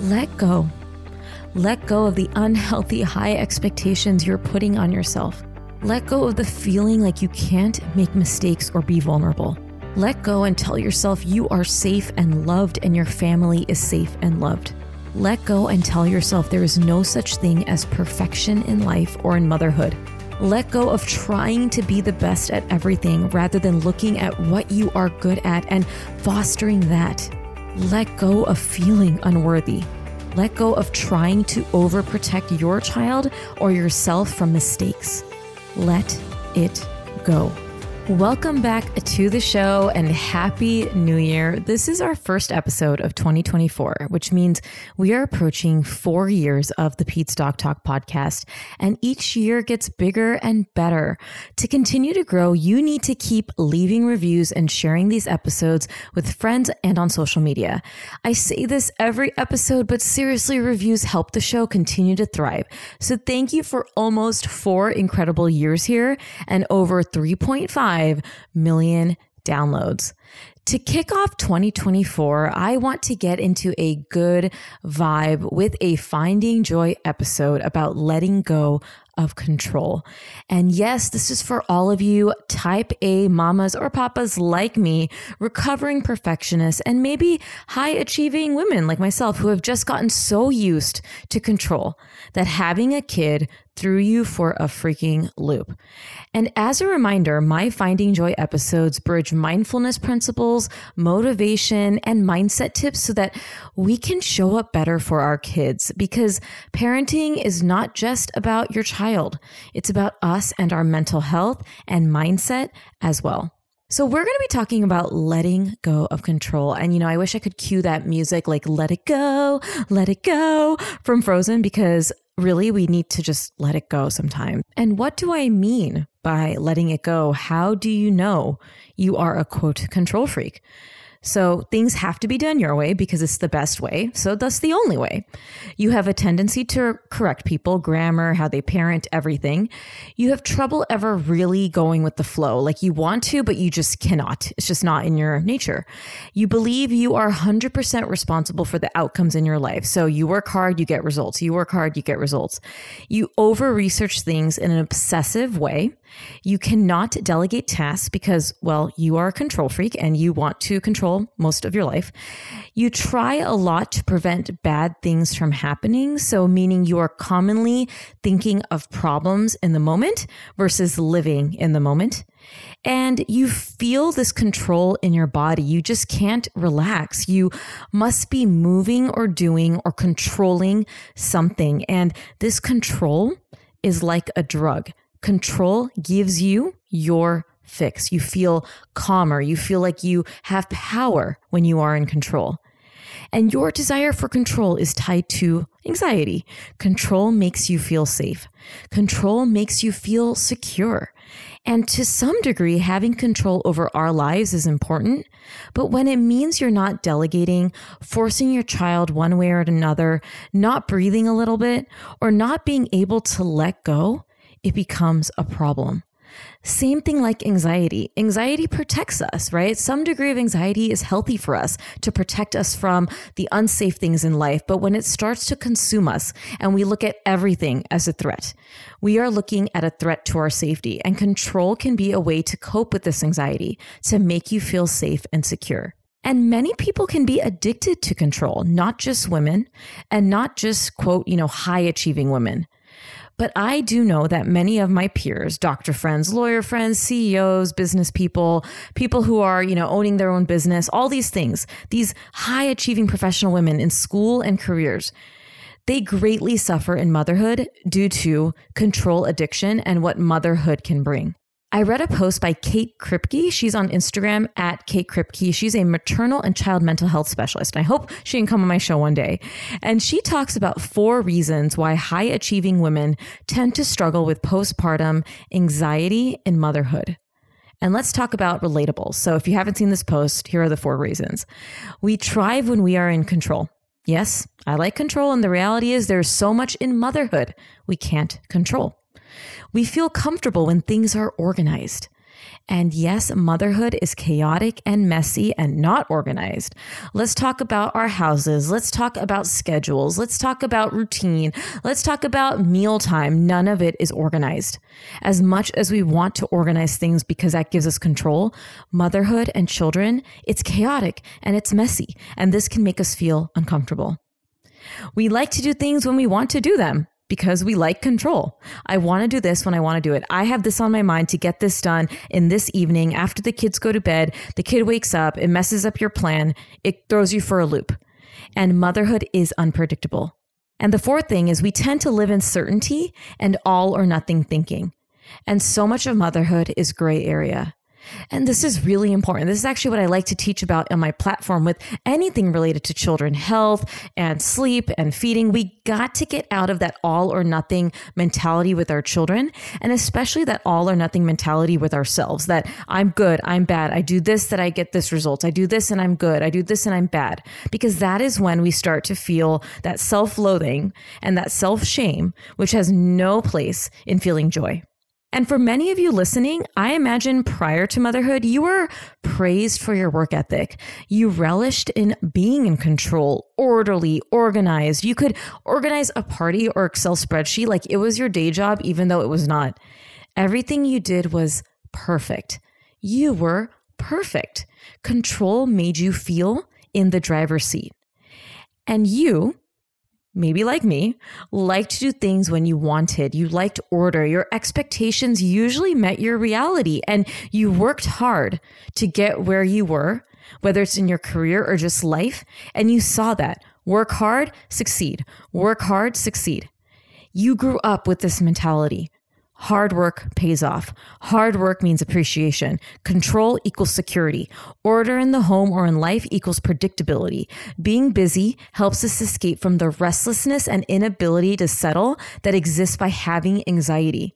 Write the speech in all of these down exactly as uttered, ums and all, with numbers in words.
Let go. Let go of the unhealthy high expectations you're putting on yourself. Let go of the feeling like you can't make mistakes or be vulnerable. Let go and tell yourself you are safe and loved and your family is safe and loved. Let go and tell yourself there is no such thing as perfection in life or in motherhood. Let go of trying to be the best at everything rather than looking at what you are good at and fostering that. Let go of feeling unworthy. Let go of trying to overprotect your child or yourself from mistakes. Let it go. Welcome back to the show and Happy New Year. This is our first episode of twenty twenty-four, which means we are approaching four years of the Peds Doc Talk podcast, and each year gets bigger and better. To continue to grow, you need to keep leaving reviews and sharing these episodes with friends and on social media. I say this every episode, but seriously, reviews help the show continue to thrive. So thank you for almost four incredible years here and over three point five million downloads. To kick off twenty twenty-four, I want to get into a good vibe with a Finding Joy episode about letting go of control. And yes, this is for all of you type A mamas or papas like me, recovering perfectionists, and maybe high achieving women like myself who have just gotten so used to control that having a kid threw you for a freaking loop. And as a reminder, my Finding Joy episodes bridge mindfulness principles, motivation, and mindset tips so that we can show up better for our kids, because parenting is not just about your child. It's about us and our mental health and mindset as well. So we're going to be talking about letting go of control. And, you know, I wish I could cue that music like "Let It Go, Let It Go" from Frozen, because really, we need to just let it go sometimes. And what do I mean by letting it go? How do you know you are a quote control freak? So things have to be done your way because it's the best way. So that's the only way. You have a tendency to correct people, grammar, how they parent, everything. You have trouble ever really going with the flow. Like you want to, but you just cannot. It's just not in your nature. You believe you are one hundred percent responsible for the outcomes in your life. So you work hard, you get results. You work hard, you get results. You over-research things in an obsessive way. You cannot delegate tasks because, well, you are a control freak and you want to control most of your life. You try a lot to prevent bad things from happening. So meaning you are commonly thinking of problems in the moment versus living in the moment. And you feel this control in your body. You just can't relax. You must be moving or doing or controlling something. And this control is like a drug. Control gives you your fix. You feel calmer. You feel like you have power when you are in control. And your desire for control is tied to anxiety. Control makes you feel safe. Control makes you feel secure. And to some degree, having control over our lives is important. But when it means you're not delegating, forcing your child one way or another, not breathing a little bit, or not being able to let go, it becomes a problem. Same thing like anxiety. Anxiety protects us, right? Some degree of anxiety is healthy for us to protect us from the unsafe things in life. But when it starts to consume us and we look at everything as a threat, we are looking at a threat to our safety. And control can be a way to cope with this anxiety, to make you feel safe and secure. And many people can be addicted to control, not just women and not just, quote, you know, high achieving women. But I do know that many of my peers, doctor friends, lawyer friends, C E Os, business people, people who are, you know, owning their own business, all these things, these high achieving professional women in school and careers, they greatly suffer in motherhood due to control addiction and what motherhood can bring. I read a post by Kate Kripke. She's on Instagram at Kate Kripke. She's a maternal and child mental health specialist. And I hope she can come on my show one day. And she talks about four reasons why high achieving women tend to struggle with postpartum anxiety in motherhood. And let's talk about relatables. So if you haven't seen this post, here are the four reasons. We thrive when we are in control. Yes, I like control. And the reality is there's so much in motherhood we can't control. We feel comfortable when things are organized. And yes, motherhood is chaotic and messy and not organized. Let's talk about our houses. Let's talk about schedules. Let's talk about routine. Let's talk about mealtime. None of it is organized. As much as we want to organize things because that gives us control, motherhood and children, it's chaotic and it's messy. And this can make us feel uncomfortable. We like to do things when we want to do them. Because we like control. I want to do this when I want to do it. I have this on my mind to get this done in this evening. After the kids go to bed, the kid wakes up, it messes up your plan. It throws you for a loop. And motherhood is unpredictable. And the fourth thing is we tend to live in certainty and all or nothing thinking. And so much of motherhood is gray area. And this is really important. This is actually what I like to teach about on my platform with anything related to children, health and sleep and feeding. We got to get out of that all or nothing mentality with our children, and especially that all or nothing mentality with ourselves, that I'm good, I'm bad. I do this, that I get this result. I do this and I'm good. I do this and I'm bad. Because that is when we start to feel that self-loathing and that self-shame, which has no place in feeling joy. And for many of you listening, I imagine prior to motherhood, you were praised for your work ethic. You relished in being in control, orderly, organized. You could organize a party or Excel spreadsheet like it was your day job, even though it was not. Everything you did was perfect. You were perfect. Control made you feel in the driver's seat. And you, maybe like me, liked to do things when you wanted. You liked order. Your expectations usually met your reality, and you worked hard to get where you were, whether it's in your career or just life. And you saw that. Work hard, succeed. Work hard, succeed. You grew up with this mentality. Hard work pays off. Hard work means appreciation. Control equals security. Order in the home or in life equals predictability. Being busy helps us escape from the restlessness and inability to settle that exists by having anxiety.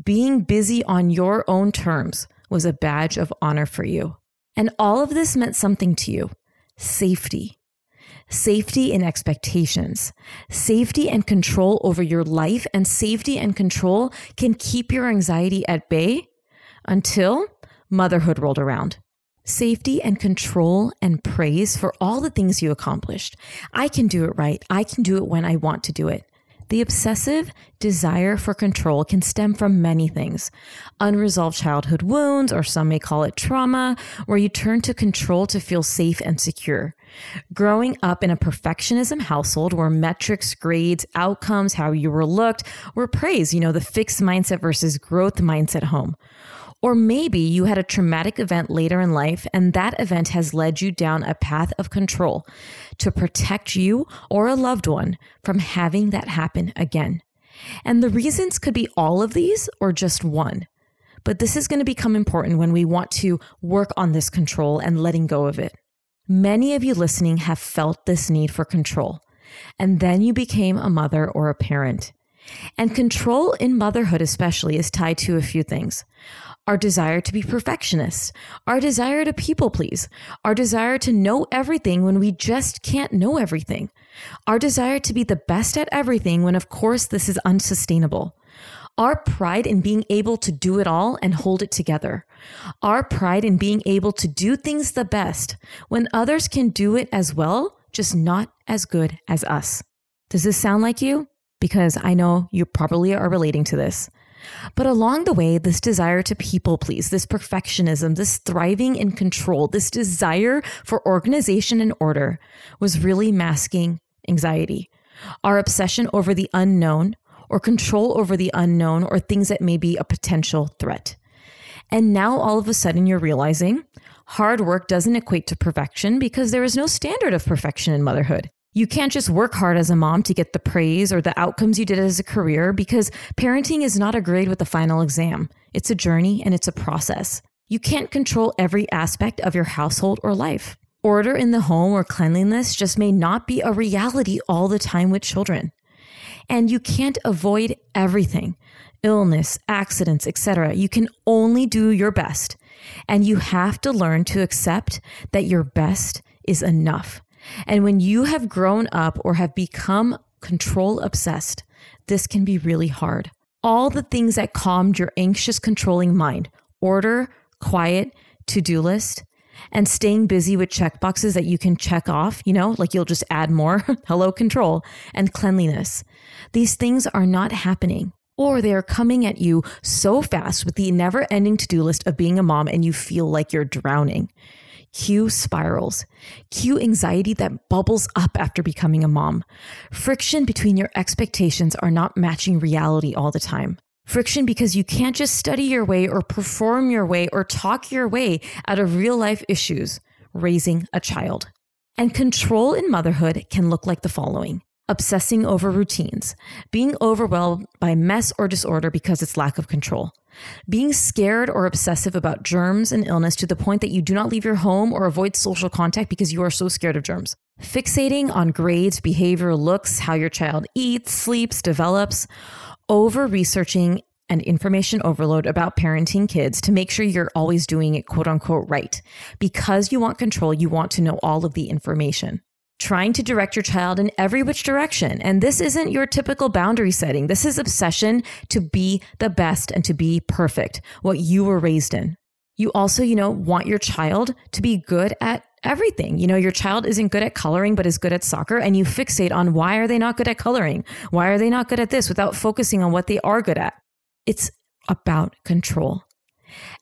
Being busy on your own terms was a badge of honor for you. And all of this meant something to you. Safety. Safety in expectations, safety and control over your life, and safety and control can keep your anxiety at bay until motherhood rolled around. Safety and control and praise for all the things you accomplished. I can do it right. I can do it when I want to do it. The obsessive desire for control can stem from many things. Unresolved childhood wounds, or some may call it trauma, where you turn to control to feel safe and secure. Growing up in a perfectionism household where metrics, grades, outcomes, how you were looked were praised, you know, the fixed mindset versus growth mindset home. Or maybe you had a traumatic event later in life, and that event has led you down a path of control to protect you or a loved one from having that happen again. And the reasons could be all of these or just one. But this is going to become important when we want to work on this control and letting go of it. Many of you listening have felt this need for control, and then you became a mother or a parent. And control in motherhood especially is tied to a few things. Our desire to be perfectionists, our desire to people please, our desire to know everything when we just can't know everything, our desire to be the best at everything when, of course, this is unsustainable, our pride in being able to do it all and hold it together, our pride in being able to do things the best when others can do it as well, just not as good as us. Does this sound like you? Because I know you probably are relating to this. But along the way, this desire to people please, this perfectionism, this thriving in control, this desire for organization and order was really masking anxiety. Our obsession over the unknown or control over the unknown or things that may be a potential threat. And now all of a sudden you're realizing hard work doesn't equate to perfection because there is no standard of perfection in motherhood. You can't just work hard as a mom to get the praise or the outcomes you did as a career because parenting is not a grade with a final exam. It's a journey and it's a process. You can't control every aspect of your household or life. Order in the home or cleanliness just may not be a reality all the time with children. And you can't avoid everything, illness, accidents, et cetera. You can only do your best. And you have to learn to accept that your best is enough. And when you have grown up or have become control obsessed, this can be really hard. All the things that calmed your anxious, controlling mind, order, quiet, to-do list, and staying busy with checkboxes that you can check off, you know, like you'll just add more, hello, control, and cleanliness. These things are not happening, or they are coming at you so fast with the never-ending to-do list of being a mom and you feel like you're drowning. Cue spirals, cue anxiety that bubbles up after becoming a mom. Friction between your expectations are not matching reality all the time. Friction because you can't just study your way or perform your way or talk your way out of real life issues, raising a child. And control in motherhood can look like the following: obsessing over routines, being overwhelmed by mess or disorder because it's lack of control, being scared or obsessive about germs and illness to the point that you do not leave your home or avoid social contact because you are so scared of germs, fixating on grades, behavior, looks, how your child eats, sleeps, develops, over-researching and information overload about parenting kids to make sure you're always doing it quote unquote right. Because you want control, you want to know all of the information. Trying to direct your child in every which direction. And this isn't your typical boundary setting. This is obsession to be the best and to be perfect, what you were raised in. You also, you know, want your child to be good at everything. You know, your child isn't good at coloring, but is good at soccer. And you fixate on why are they not good at coloring? Why are they not good at this without focusing on what they are good at? It's about control.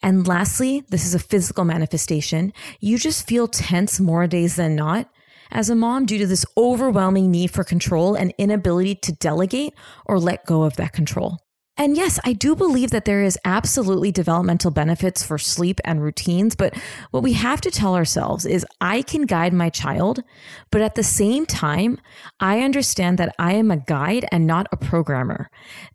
And lastly, this is a physical manifestation. You just feel tense more days than not as a mom due to this overwhelming need for control and inability to delegate or let go of that control. And yes, I do believe that there is absolutely developmental benefits for sleep and routines, but what we have to tell ourselves is I can guide my child, but at the same time, I understand that I am a guide and not a programmer.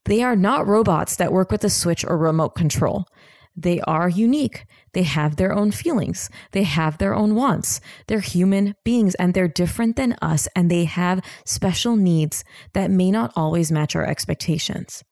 They are not robots that work with a switch or remote control. They are unique. They have their own feelings. They have their own wants. They're human beings and they're different than us and they have special needs that may not always match our expectations.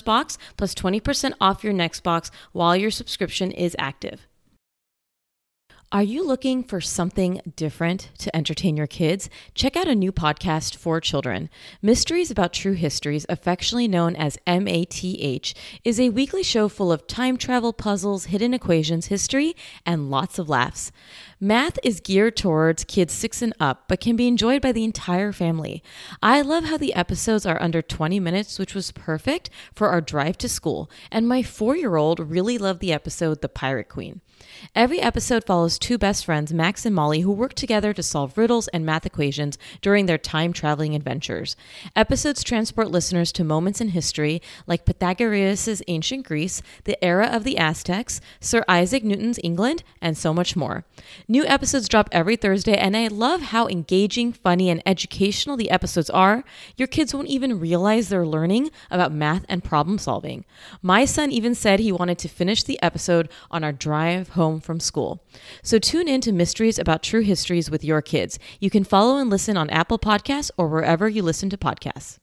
box plus twenty percent off your next box while your subscription is active. Are you looking for something different to entertain your kids? Check out a new podcast for children. Mysteries About True Histories, affectionately known as M A T H, is a weekly show full of time travel puzzles, hidden equations, history, and lots of laughs. Math is geared towards kids six and up, but can be enjoyed by the entire family. I love how the episodes are under twenty minutes, which was perfect for our drive to school, and my four-year-old really loved the episode The Pirate Queen. Every episode follows two best friends, Max and Molly, who work together to solve riddles and math equations during their time-traveling adventures. Episodes transport listeners to moments in history, like Pythagoras' ancient Greece, the era of the Aztecs, Sir Isaac Newton's England, and so much more. New episodes drop every Thursday, and I love how engaging, funny, and educational the episodes are. Your kids won't even realize they're learning about math and problem solving. My son even said he wanted to finish the episode on our drive home from school. So tune in to Mysteries About True Histories with your kids. You can follow and listen on Apple Podcasts or wherever you listen to podcasts.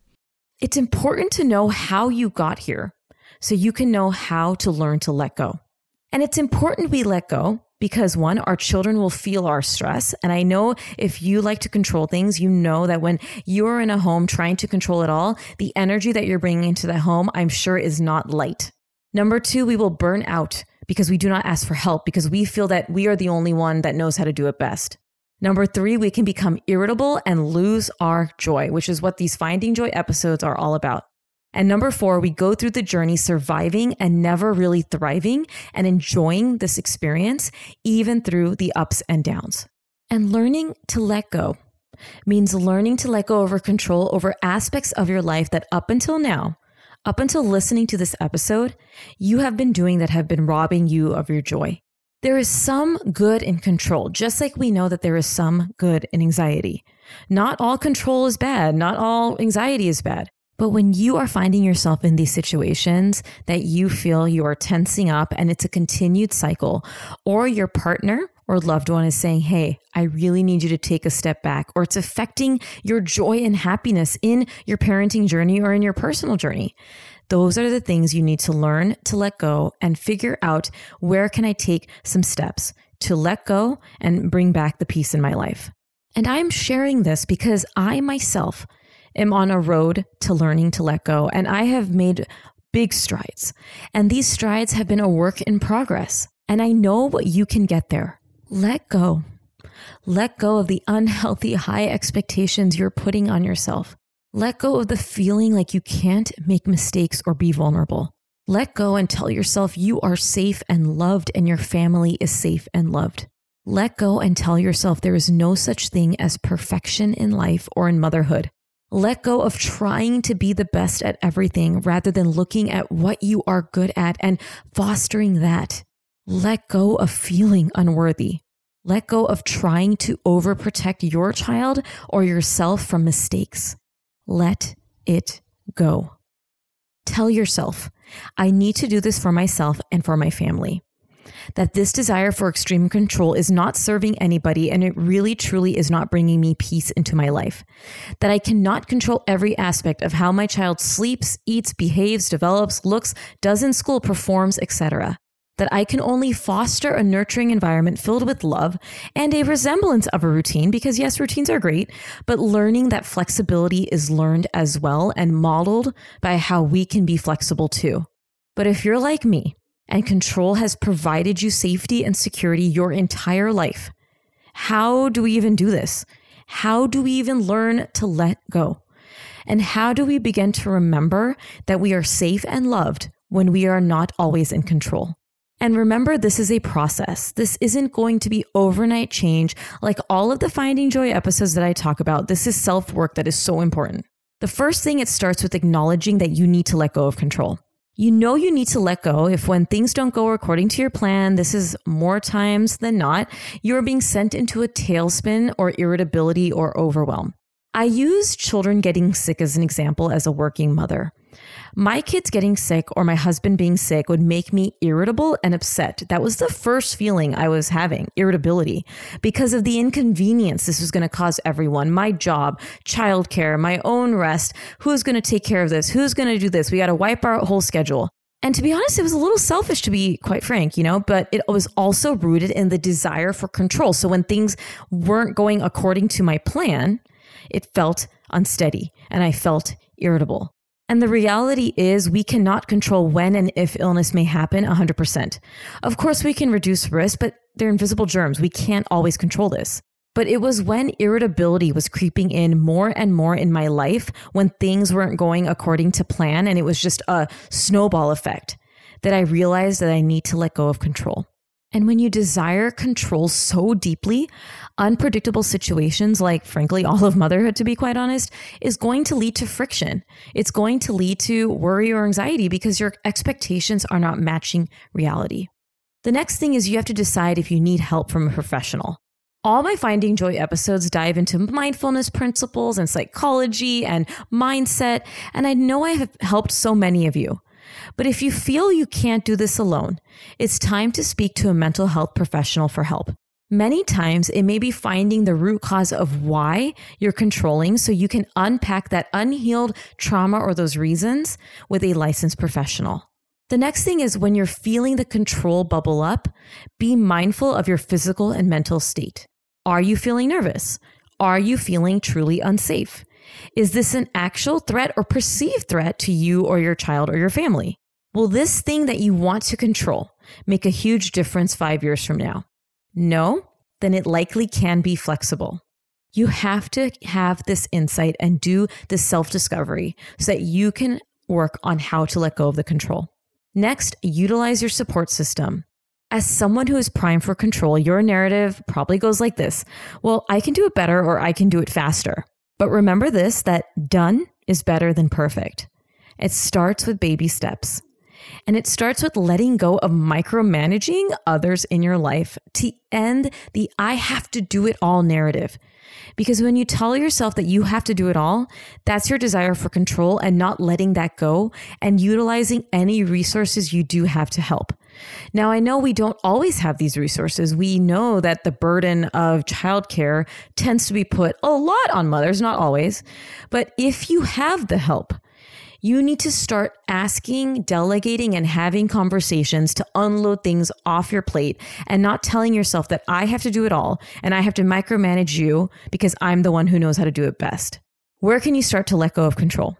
It's important to know how you got here so you can know how to learn to let go. And it's important we let go because, one, our children will feel our stress. And I know if you like to control things, you know that when you're in a home trying to control it all, the energy that you're bringing into the home, I'm sure, is not light. Number two, we will burn out because we do not ask for help because we feel that we are the only one that knows how to do it best. Number three, we can become irritable and lose our joy, which is what these Finding Joy episodes are all about. And number four, we go through the journey surviving and never really thriving and enjoying this experience, even through the ups and downs. And learning to let go means learning to let go over control over aspects of your life that up until now, up until listening to this episode, you have been doing that have been robbing you of your joy. There is some good in control, just like we know that there is some good in anxiety. Not all control is bad. Not all anxiety is bad. But when you are finding yourself in these situations that you feel you are tensing up and it's a continued cycle, or your partner or loved one is saying, hey, I really need you to take a step back, or it's affecting your joy and happiness in your parenting journey or in your personal journey. Those are the things you need to learn to let go and figure out, where can I take some steps to let go and bring back the peace in my life? And I'm sharing this because I myself am on a road to learning to let go, and I have made big strides. And these strides have been a work in progress. And I know what you can get there. Let go. Let go of the unhealthy high expectations you're putting on yourself. Let go of the feeling like you can't make mistakes or be vulnerable. Let go and tell yourself you are safe and loved, and your family is safe and loved. Let go and tell yourself there is no such thing as perfection in life or in motherhood. Let go of trying to be the best at everything rather than looking at what you are good at and fostering that. Let go of feeling unworthy. Let go of trying to overprotect your child or yourself from mistakes. Let it go. Tell yourself, I need to do this for myself and for my family. That this desire for extreme control is not serving anybody, and it really truly is not bringing me peace into my life. That I cannot control every aspect of how my child sleeps, eats, behaves, develops, looks, does in school, performs, et cetera. That I can only foster a nurturing environment filled with love and a resemblance of a routine, because yes, routines are great, but learning that flexibility is learned as well and modeled by how we can be flexible too. But if you're like me, and control has provided you safety and security your entire life, how do we even do this? How do we even learn to let go? And how do we begin to remember that we are safe and loved when we are not always in control? And remember, this is a process. This isn't going to be overnight change. Like all of the Finding Joy episodes that I talk about, this is self-work that is so important. The first thing, it starts with acknowledging that you need to let go of control. You know you need to let go if, when things don't go according to your plan, this is more times than not, you're being sent into a tailspin or irritability or overwhelm. I use children getting sick as an example as a working mother. My kids getting sick or my husband being sick would make me irritable and upset. That was the first feeling I was having, irritability, because of the inconvenience this was going to cause everyone. My job, childcare, my own rest, who's going to take care of this? Who's going to do this? We got to wipe our whole schedule. And to be honest, it was a little selfish, to be quite frank, you know, but it was also rooted in the desire for control. So when things weren't going according to my plan, it felt unsteady and I felt irritable. And the reality is we cannot control when and if illness may happen one hundred percent. Of course, we can reduce risk, but they're invisible germs. We can't always control this. But it was when irritability was creeping in more and more in my life, when things weren't going according to plan, and it was just a snowball effect, that I realized that I need to let go of control. And when you desire control so deeply, unpredictable situations like, frankly, all of motherhood, to be quite honest, is going to lead to friction. It's going to lead to worry or anxiety because your expectations are not matching reality. The next thing is you have to decide if you need help from a professional. All my Finding Joy episodes dive into mindfulness principles and psychology and mindset, and I know I have helped so many of you. But if you feel you can't do this alone, it's time to speak to a mental health professional for help. Many times it may be finding the root cause of why you're controlling so you can unpack that unhealed trauma or those reasons with a licensed professional. The next thing is when you're feeling the control bubble up, be mindful of your physical and mental state. Are you feeling nervous? Are you feeling truly unsafe? Is this an actual threat or perceived threat to you or your child or your family? Will this thing that you want to control make a huge difference five years from now? No, then it likely can be flexible. You have to have this insight and do the self-discovery so that you can work on how to let go of the control. Next, utilize your support system. As someone who is primed for control, your narrative probably goes like this. Well, I can do it better or I can do it faster. But remember this, that done is better than perfect. It starts with baby steps. And it starts with letting go of micromanaging others in your life to end the I have to do it all narrative. Because when you tell yourself that you have to do it all, that's your desire for control and not letting that go and utilizing any resources you do have to help. Now, I know we don't always have these resources. We know that the burden of childcare tends to be put a lot on mothers, not always. But if you have the help, you need to start asking, delegating, and having conversations to unload things off your plate and not telling yourself that I have to do it all and I have to micromanage you because I'm the one who knows how to do it best. Where can you start to let go of control?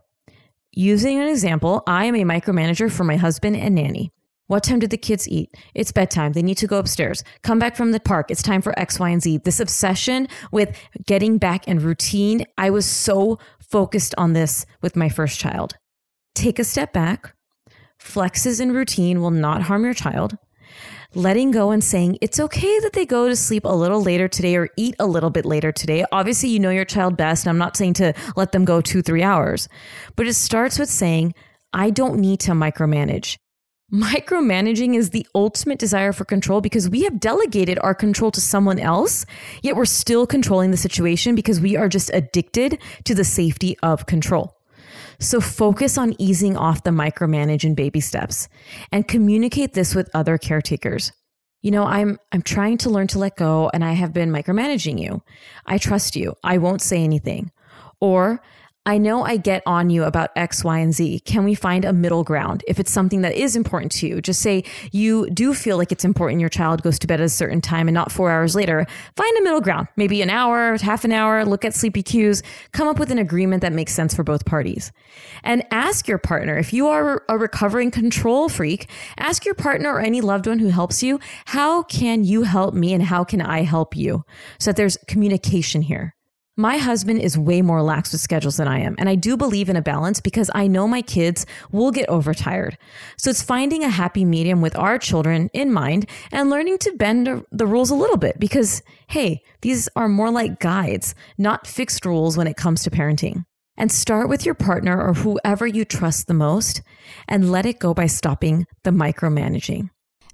Using an example, I am a micromanager for my husband and nanny. What time did the kids eat? It's bedtime. They need to go upstairs. Come back from the park. It's time for X, Y, and Z. This obsession with getting back and routine. I was so focused on this with my first child. Take a step back. Flexes and routine will not harm your child. Letting go and saying, it's okay that they go to sleep a little later today or eat a little bit later today. Obviously, you know your child best, and I'm not saying to let them go two, three hours. But it starts with saying, I don't need to micromanage. Micromanaging is the ultimate desire for control because we have delegated our control to someone else, yet we're still controlling the situation because we are just addicted to the safety of control. So focus on easing off the micromanage in baby steps and communicate this with other caretakers. You know, I'm I'm trying to learn to let go and I have been micromanaging you. I trust you. I won't say anything. Or I know I get on you about X, Y, and Z. Can we find a middle ground? If it's something that is important to you, just say you do feel like it's important your child goes to bed at a certain time and not four hours later. Find a middle ground, maybe an hour, half an hour, look at sleepy cues, come up with an agreement that makes sense for both parties. And ask your partner, if you are a recovering control freak, ask your partner or any loved one who helps you, how can you help me and how can I help you? So that there's communication here. My husband is way more lax with schedules than I am. And I do believe in a balance because I know my kids will get overtired. So it's finding a happy medium with our children in mind and learning to bend the rules a little bit because, hey, these are more like guides, not fixed rules when it comes to parenting. And start with your partner or whoever you trust the most and let it go by stopping the micromanaging.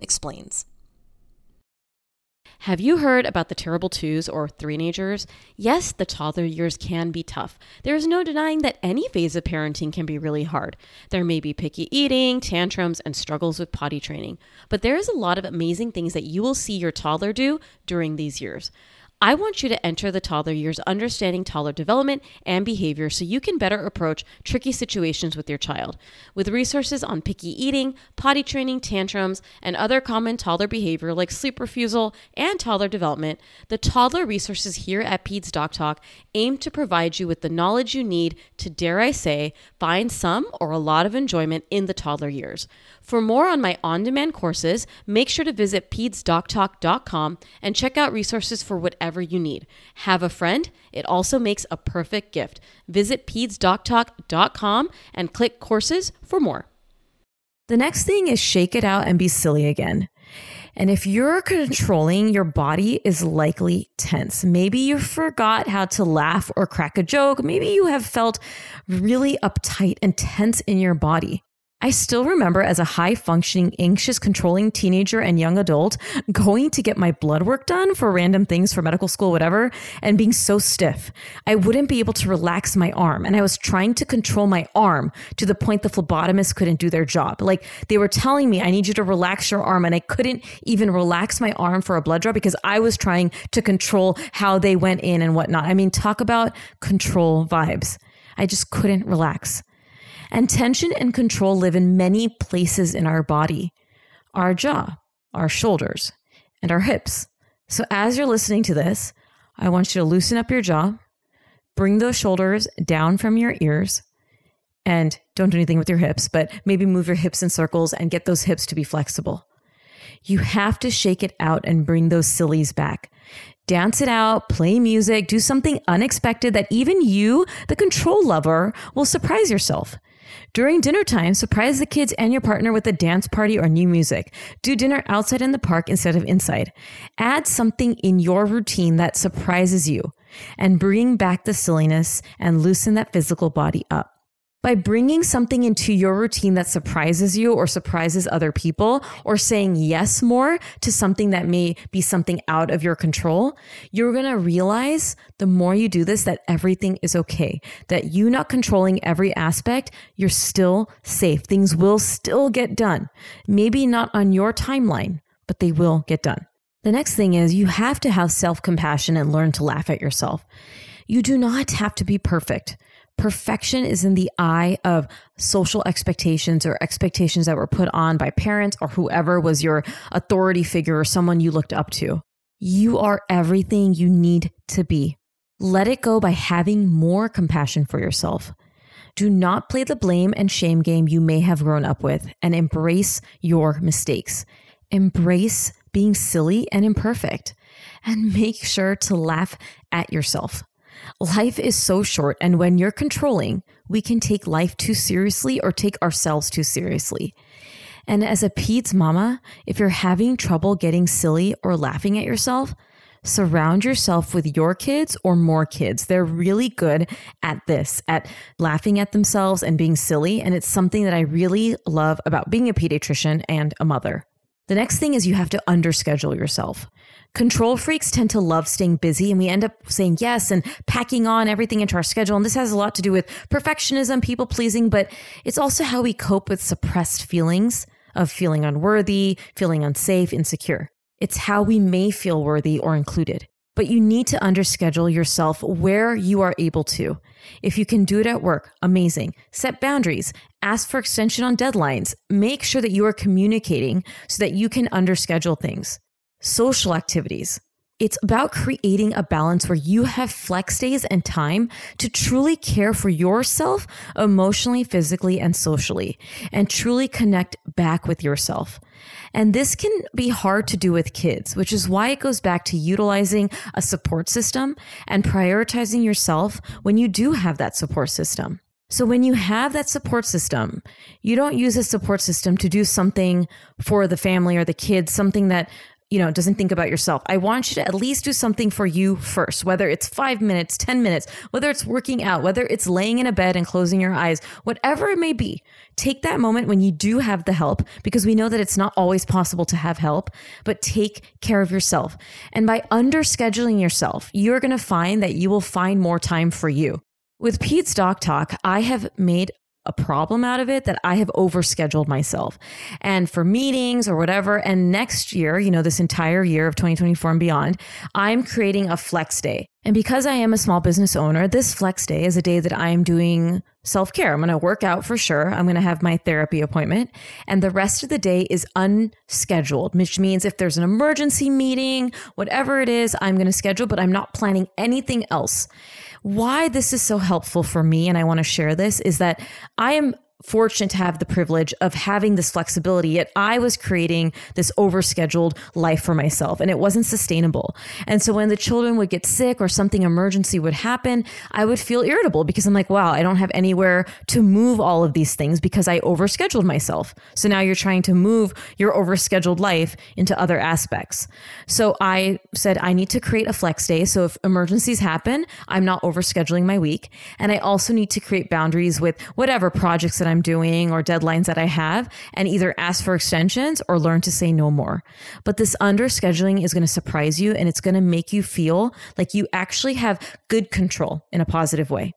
Explains. Have you heard about the terrible twos or three-nagers? Yes, the toddler years can be tough. There is no denying that any phase of parenting can be really hard. There may be picky eating, tantrums, and struggles with potty training, but there is a lot of amazing things that you will see your toddler do during these years. I want you to enter the toddler years understanding toddler development and behavior so you can better approach tricky situations with your child. With resources on picky eating, potty training, tantrums, and other common toddler behavior like sleep refusal and toddler development, the toddler resources here at Peds Doc Talk aim to provide you with the knowledge you need to, dare I say, find some or a lot of enjoyment in the toddler years. For more on my on-demand courses, make sure to visit peds doc talk dot com and check out resources for whatever you need. Have a friend. It also makes a perfect gift. Visit peds doc talk dot com and click courses for more. The next thing is shake it out and be silly again. And if you're controlling, your body is likely tense. Maybe you forgot how to laugh or crack a joke. Maybe you have felt really uptight and tense in your body. I still remember as a high-functioning, anxious, controlling teenager and young adult going to get my blood work done for random things for medical school, whatever, and being so stiff. I wouldn't be able to relax my arm, and I was trying to control my arm to the point the phlebotomist couldn't do their job. Like, they were telling me, I need you to relax your arm, and I couldn't even relax my arm for a blood draw because I was trying to control how they went in and whatnot. I mean, talk about control vibes. I just couldn't relax. And tension and control live in many places in our body, our jaw, our shoulders, and our hips. So as you're listening to this, I want you to loosen up your jaw, bring those shoulders down from your ears, and don't do anything with your hips, but maybe move your hips in circles and get those hips to be flexible. You have to shake it out and bring those sillies back. Dance it out, play music, do something unexpected that even you, the control lover, will surprise yourself. During dinner time, surprise the kids and your partner with a dance party or new music. Do dinner outside in the park instead of inside. Add something in your routine that surprises you and bring back the silliness and loosen that physical body up. By bringing something into your routine that surprises you or surprises other people, or saying yes more to something that may be something out of your control, you're going to realize the more you do this, that everything is okay, that you not controlling every aspect, you're still safe. Things will still get done. Maybe not on your timeline, but they will get done. The next thing is you have to have self-compassion and learn to laugh at yourself. You do not have to be perfect. Perfection is in the eye of social expectations or expectations that were put on by parents or whoever was your authority figure or someone you looked up to. You are everything you need to be. Let it go by having more compassion for yourself. Do not play the blame and shame game you may have grown up with, and embrace your mistakes. Embrace being silly and imperfect, and make sure to laugh at yourself. Life is so short, and when you're controlling, we can take life too seriously or take ourselves too seriously. And as a Peds mama, if you're having trouble getting silly or laughing at yourself, surround yourself with your kids or more kids. They're really good at this, at laughing at themselves and being silly. And it's something that I really love about being a pediatrician and a mother. The next thing is you have to underschedule yourself. Control freaks tend to love staying busy, and we end up saying yes and packing on everything into our schedule. And this has a lot to do with perfectionism, people pleasing, but it's also how we cope with suppressed feelings of feeling unworthy, feeling unsafe, insecure. It's how we may feel worthy or included. But you need to underschedule yourself where you are able to. If you can do it at work, amazing. Set boundaries, ask for extension on deadlines, make sure that you are communicating so that you can underschedule things. Social activities. It's about creating a balance where you have flex days and time to truly care for yourself emotionally, physically, and socially, and truly connect back with yourself. And this can be hard to do with kids, which is why it goes back to utilizing a support system and prioritizing yourself when you do have that support system. So when you have that support system, you don't use a support system to do something for the family or the kids, something that, you know, doesn't think about yourself. I want you to at least do something for you first, whether it's five minutes, ten minutes, whether it's working out, whether it's laying in a bed and closing your eyes, whatever it may be. Take that moment when you do have the help, because we know that it's not always possible to have help, but take care of yourself. And by underscheduling yourself, you're going to find that you will find more time for you. With Peds Doc Talk, I have made a problem out of it that I have overscheduled myself and for meetings or whatever. And next year, you know, this entire year of twenty twenty-four and beyond, I'm creating a flex day. And because I am a small business owner, this flex day is a day that I am doing self-care. I'm going to work out for sure. I'm going to have my therapy appointment. And the rest of the day is unscheduled, which means if there's an emergency meeting, whatever it is, I'm going to schedule, but I'm not planning anything else. Why this is so helpful for me, and I want to share this, is that I am fortunate to have the privilege of having this flexibility, yet I was creating this overscheduled life for myself and it wasn't sustainable. And so when the children would get sick or something emergency would happen, I would feel irritable because I'm like, wow, I don't have anywhere to move all of these things because I overscheduled myself. So now you're trying to move your overscheduled life into other aspects. So I said, I need to create a flex day. So if emergencies happen, I'm not overscheduling my week. And I also need to create boundaries with whatever projects that I'm doing or deadlines that I have, and either ask for extensions or learn to say no more. But this underscheduling is going to surprise you, and it's going to make you feel like you actually have good control in a positive way.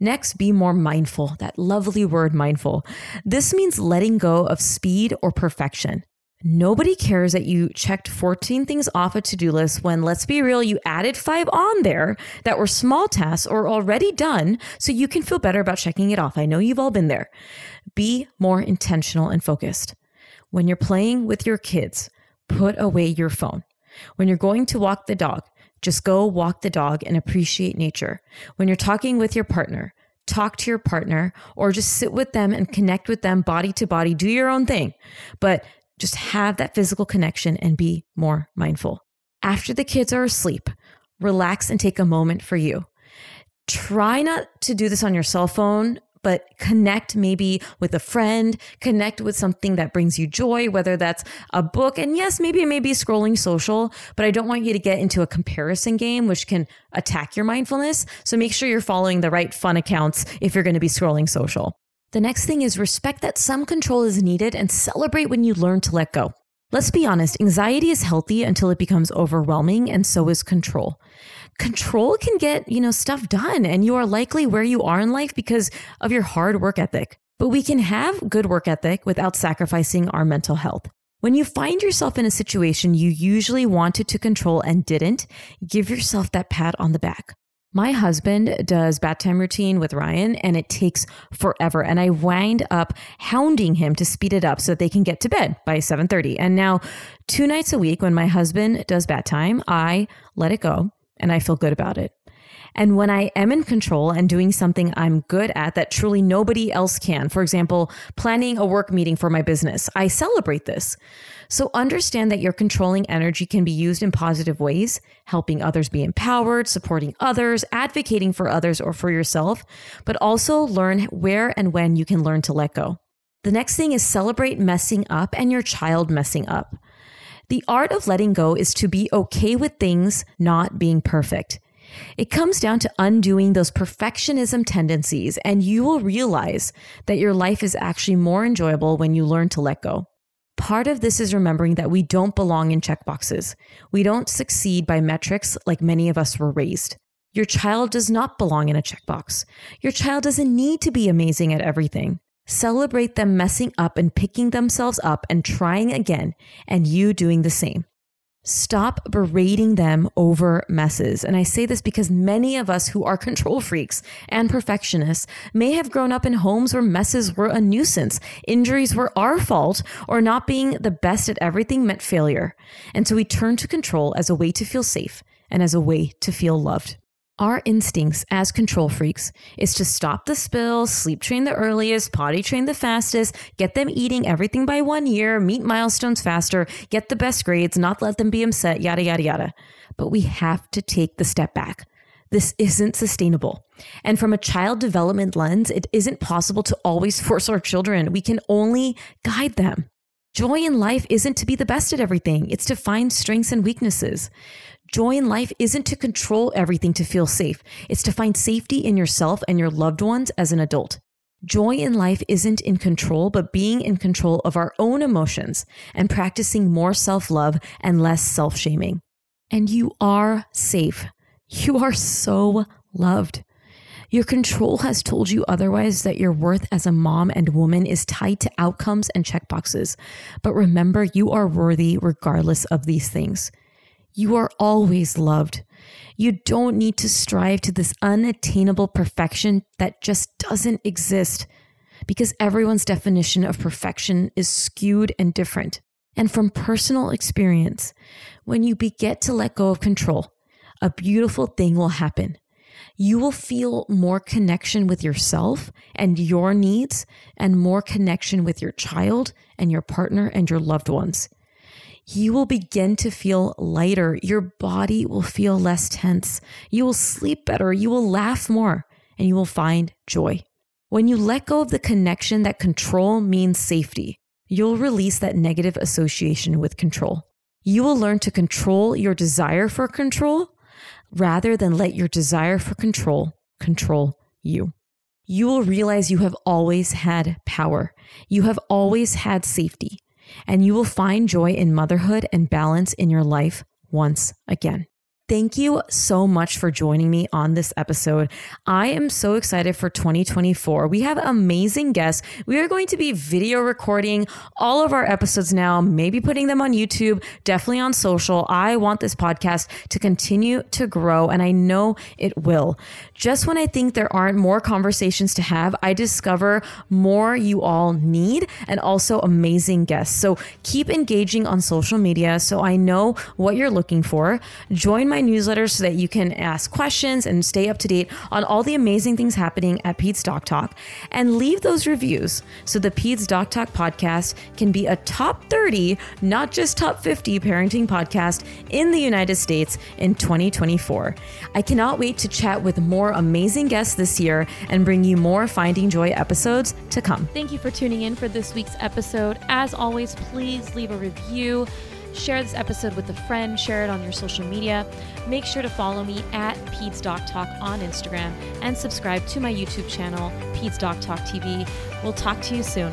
Next, be more mindful. That lovely word, mindful. This means letting go of speed or perfection. Nobody cares that you checked fourteen things off a to-do list when, let's be real, you added five on there that were small tasks or already done so you can feel better about checking it off. I know you've all been there. Be more intentional and focused. When you're playing with your kids, put away your phone. When you're going to walk the dog, just go walk the dog and appreciate nature. When you're talking with your partner, talk to your partner or just sit with them and connect with them body to body. Do your own thing. But just have that physical connection and be more mindful. After the kids are asleep, relax and take a moment for you. Try not to do this on your cell phone, but connect maybe with a friend, connect with something that brings you joy, whether that's a book. And yes, maybe it may be scrolling social, but I don't want you to get into a comparison game, which can attack your mindfulness. So make sure you're following the right fun accounts if you're going to be scrolling social. The next thing is respect that some control is needed and celebrate when you learn to let go. Let's be honest, anxiety is healthy until it becomes overwhelming, and so is control. Control can get, you know, stuff done, and you are likely where you are in life because of your hard work ethic. But we can have good work ethic without sacrificing our mental health. When you find yourself in a situation you usually wanted to control and didn't, give yourself that pat on the back. My husband does bath time routine with Ryan, and it takes forever. And I wind up hounding him to speed it up so that they can get to bed by seven thirty. And now two nights a week when my husband does bath time, I let it go and I feel good about it. And when I am in control and doing something I'm good at that truly nobody else can, for example, planning a work meeting for my business, I celebrate this. So understand that your controlling energy can be used in positive ways, helping others be empowered, supporting others, advocating for others or for yourself, but also learn where and when you can learn to let go. The next thing is celebrate messing up and your child messing up. The art of letting go is to be okay with things not being perfect. It comes down to undoing those perfectionism tendencies, and you will realize that your life is actually more enjoyable when you learn to let go. Part of this is remembering that we don't belong in checkboxes. We don't succeed by metrics like many of us were raised. Your child does not belong in a checkbox. Your child doesn't need to be amazing at everything. Celebrate them messing up and picking themselves up and trying again, and you doing the same. Stop berating them over messes. And I say this because many of us who are control freaks and perfectionists may have grown up in homes where messes were a nuisance, injuries were our fault, or not being the best at everything meant failure. And so we turn to control as a way to feel safe and as a way to feel loved. Our instincts as control freaks is to stop the spill, sleep train the earliest, potty train the fastest, get them eating everything by one year, meet milestones faster, get the best grades, not let them be upset, yada, yada, yada. But we have to take the step back. This isn't sustainable. And from a child development lens, it isn't possible to always force our children. We can only guide them. Joy in life isn't to be the best at everything. It's to find strengths and weaknesses. Joy in life isn't to control everything to feel safe. It's to find safety in yourself and your loved ones as an adult. Joy in life isn't in control, but being in control of our own emotions and practicing more self-love and less self-shaming. And you are safe. You are so loved. Your control has told you otherwise, that your worth as a mom and woman is tied to outcomes and checkboxes. But remember, you are worthy regardless of these things. You are always loved. You don't need to strive to this unattainable perfection that just doesn't exist, because everyone's definition of perfection is skewed and different. And from personal experience, when you beget to let go of control, a beautiful thing will happen. You will feel more connection with yourself and your needs, and more connection with your child and your partner and your loved ones. You will begin to feel lighter. Your body will feel less tense. You will sleep better. You will laugh more, and you will find joy. When you let go of the connection that control means safety, you'll release that negative association with control. You will learn to control your desire for control, rather than let your desire for control control you. You will realize you have always had power. You have always had safety. And you will find joy in motherhood and balance in your life once again. Thank you so much for joining me on this episode. I am so excited for twenty twenty-four. We have amazing guests. We are going to be video recording all of our episodes now, maybe putting them on YouTube, definitely on social. I want this podcast to continue to grow, and I know it will. Just when I think there aren't more conversations to have, I discover more you all need, and also amazing guests. So keep engaging on social media so I know what you're looking for. Join my newsletter so that you can ask questions and stay up to date on all the amazing things happening at Peds Doc Talk, and leave those reviews so the Peds Doc Talk podcast can be a top thirty, not just top fifty parenting podcast in the United States in twenty twenty-four. I cannot wait to chat with more amazing guests this year and bring you more Finding Joy episodes to come. Thank you for tuning in for this week's episode. As always, please leave a review. Share this episode with a friend. Share it on your social media. Make sure to follow me at Peds Doc Talk on Instagram, and subscribe to my YouTube channel, Peds Doc Talk T V. We'll talk to you soon.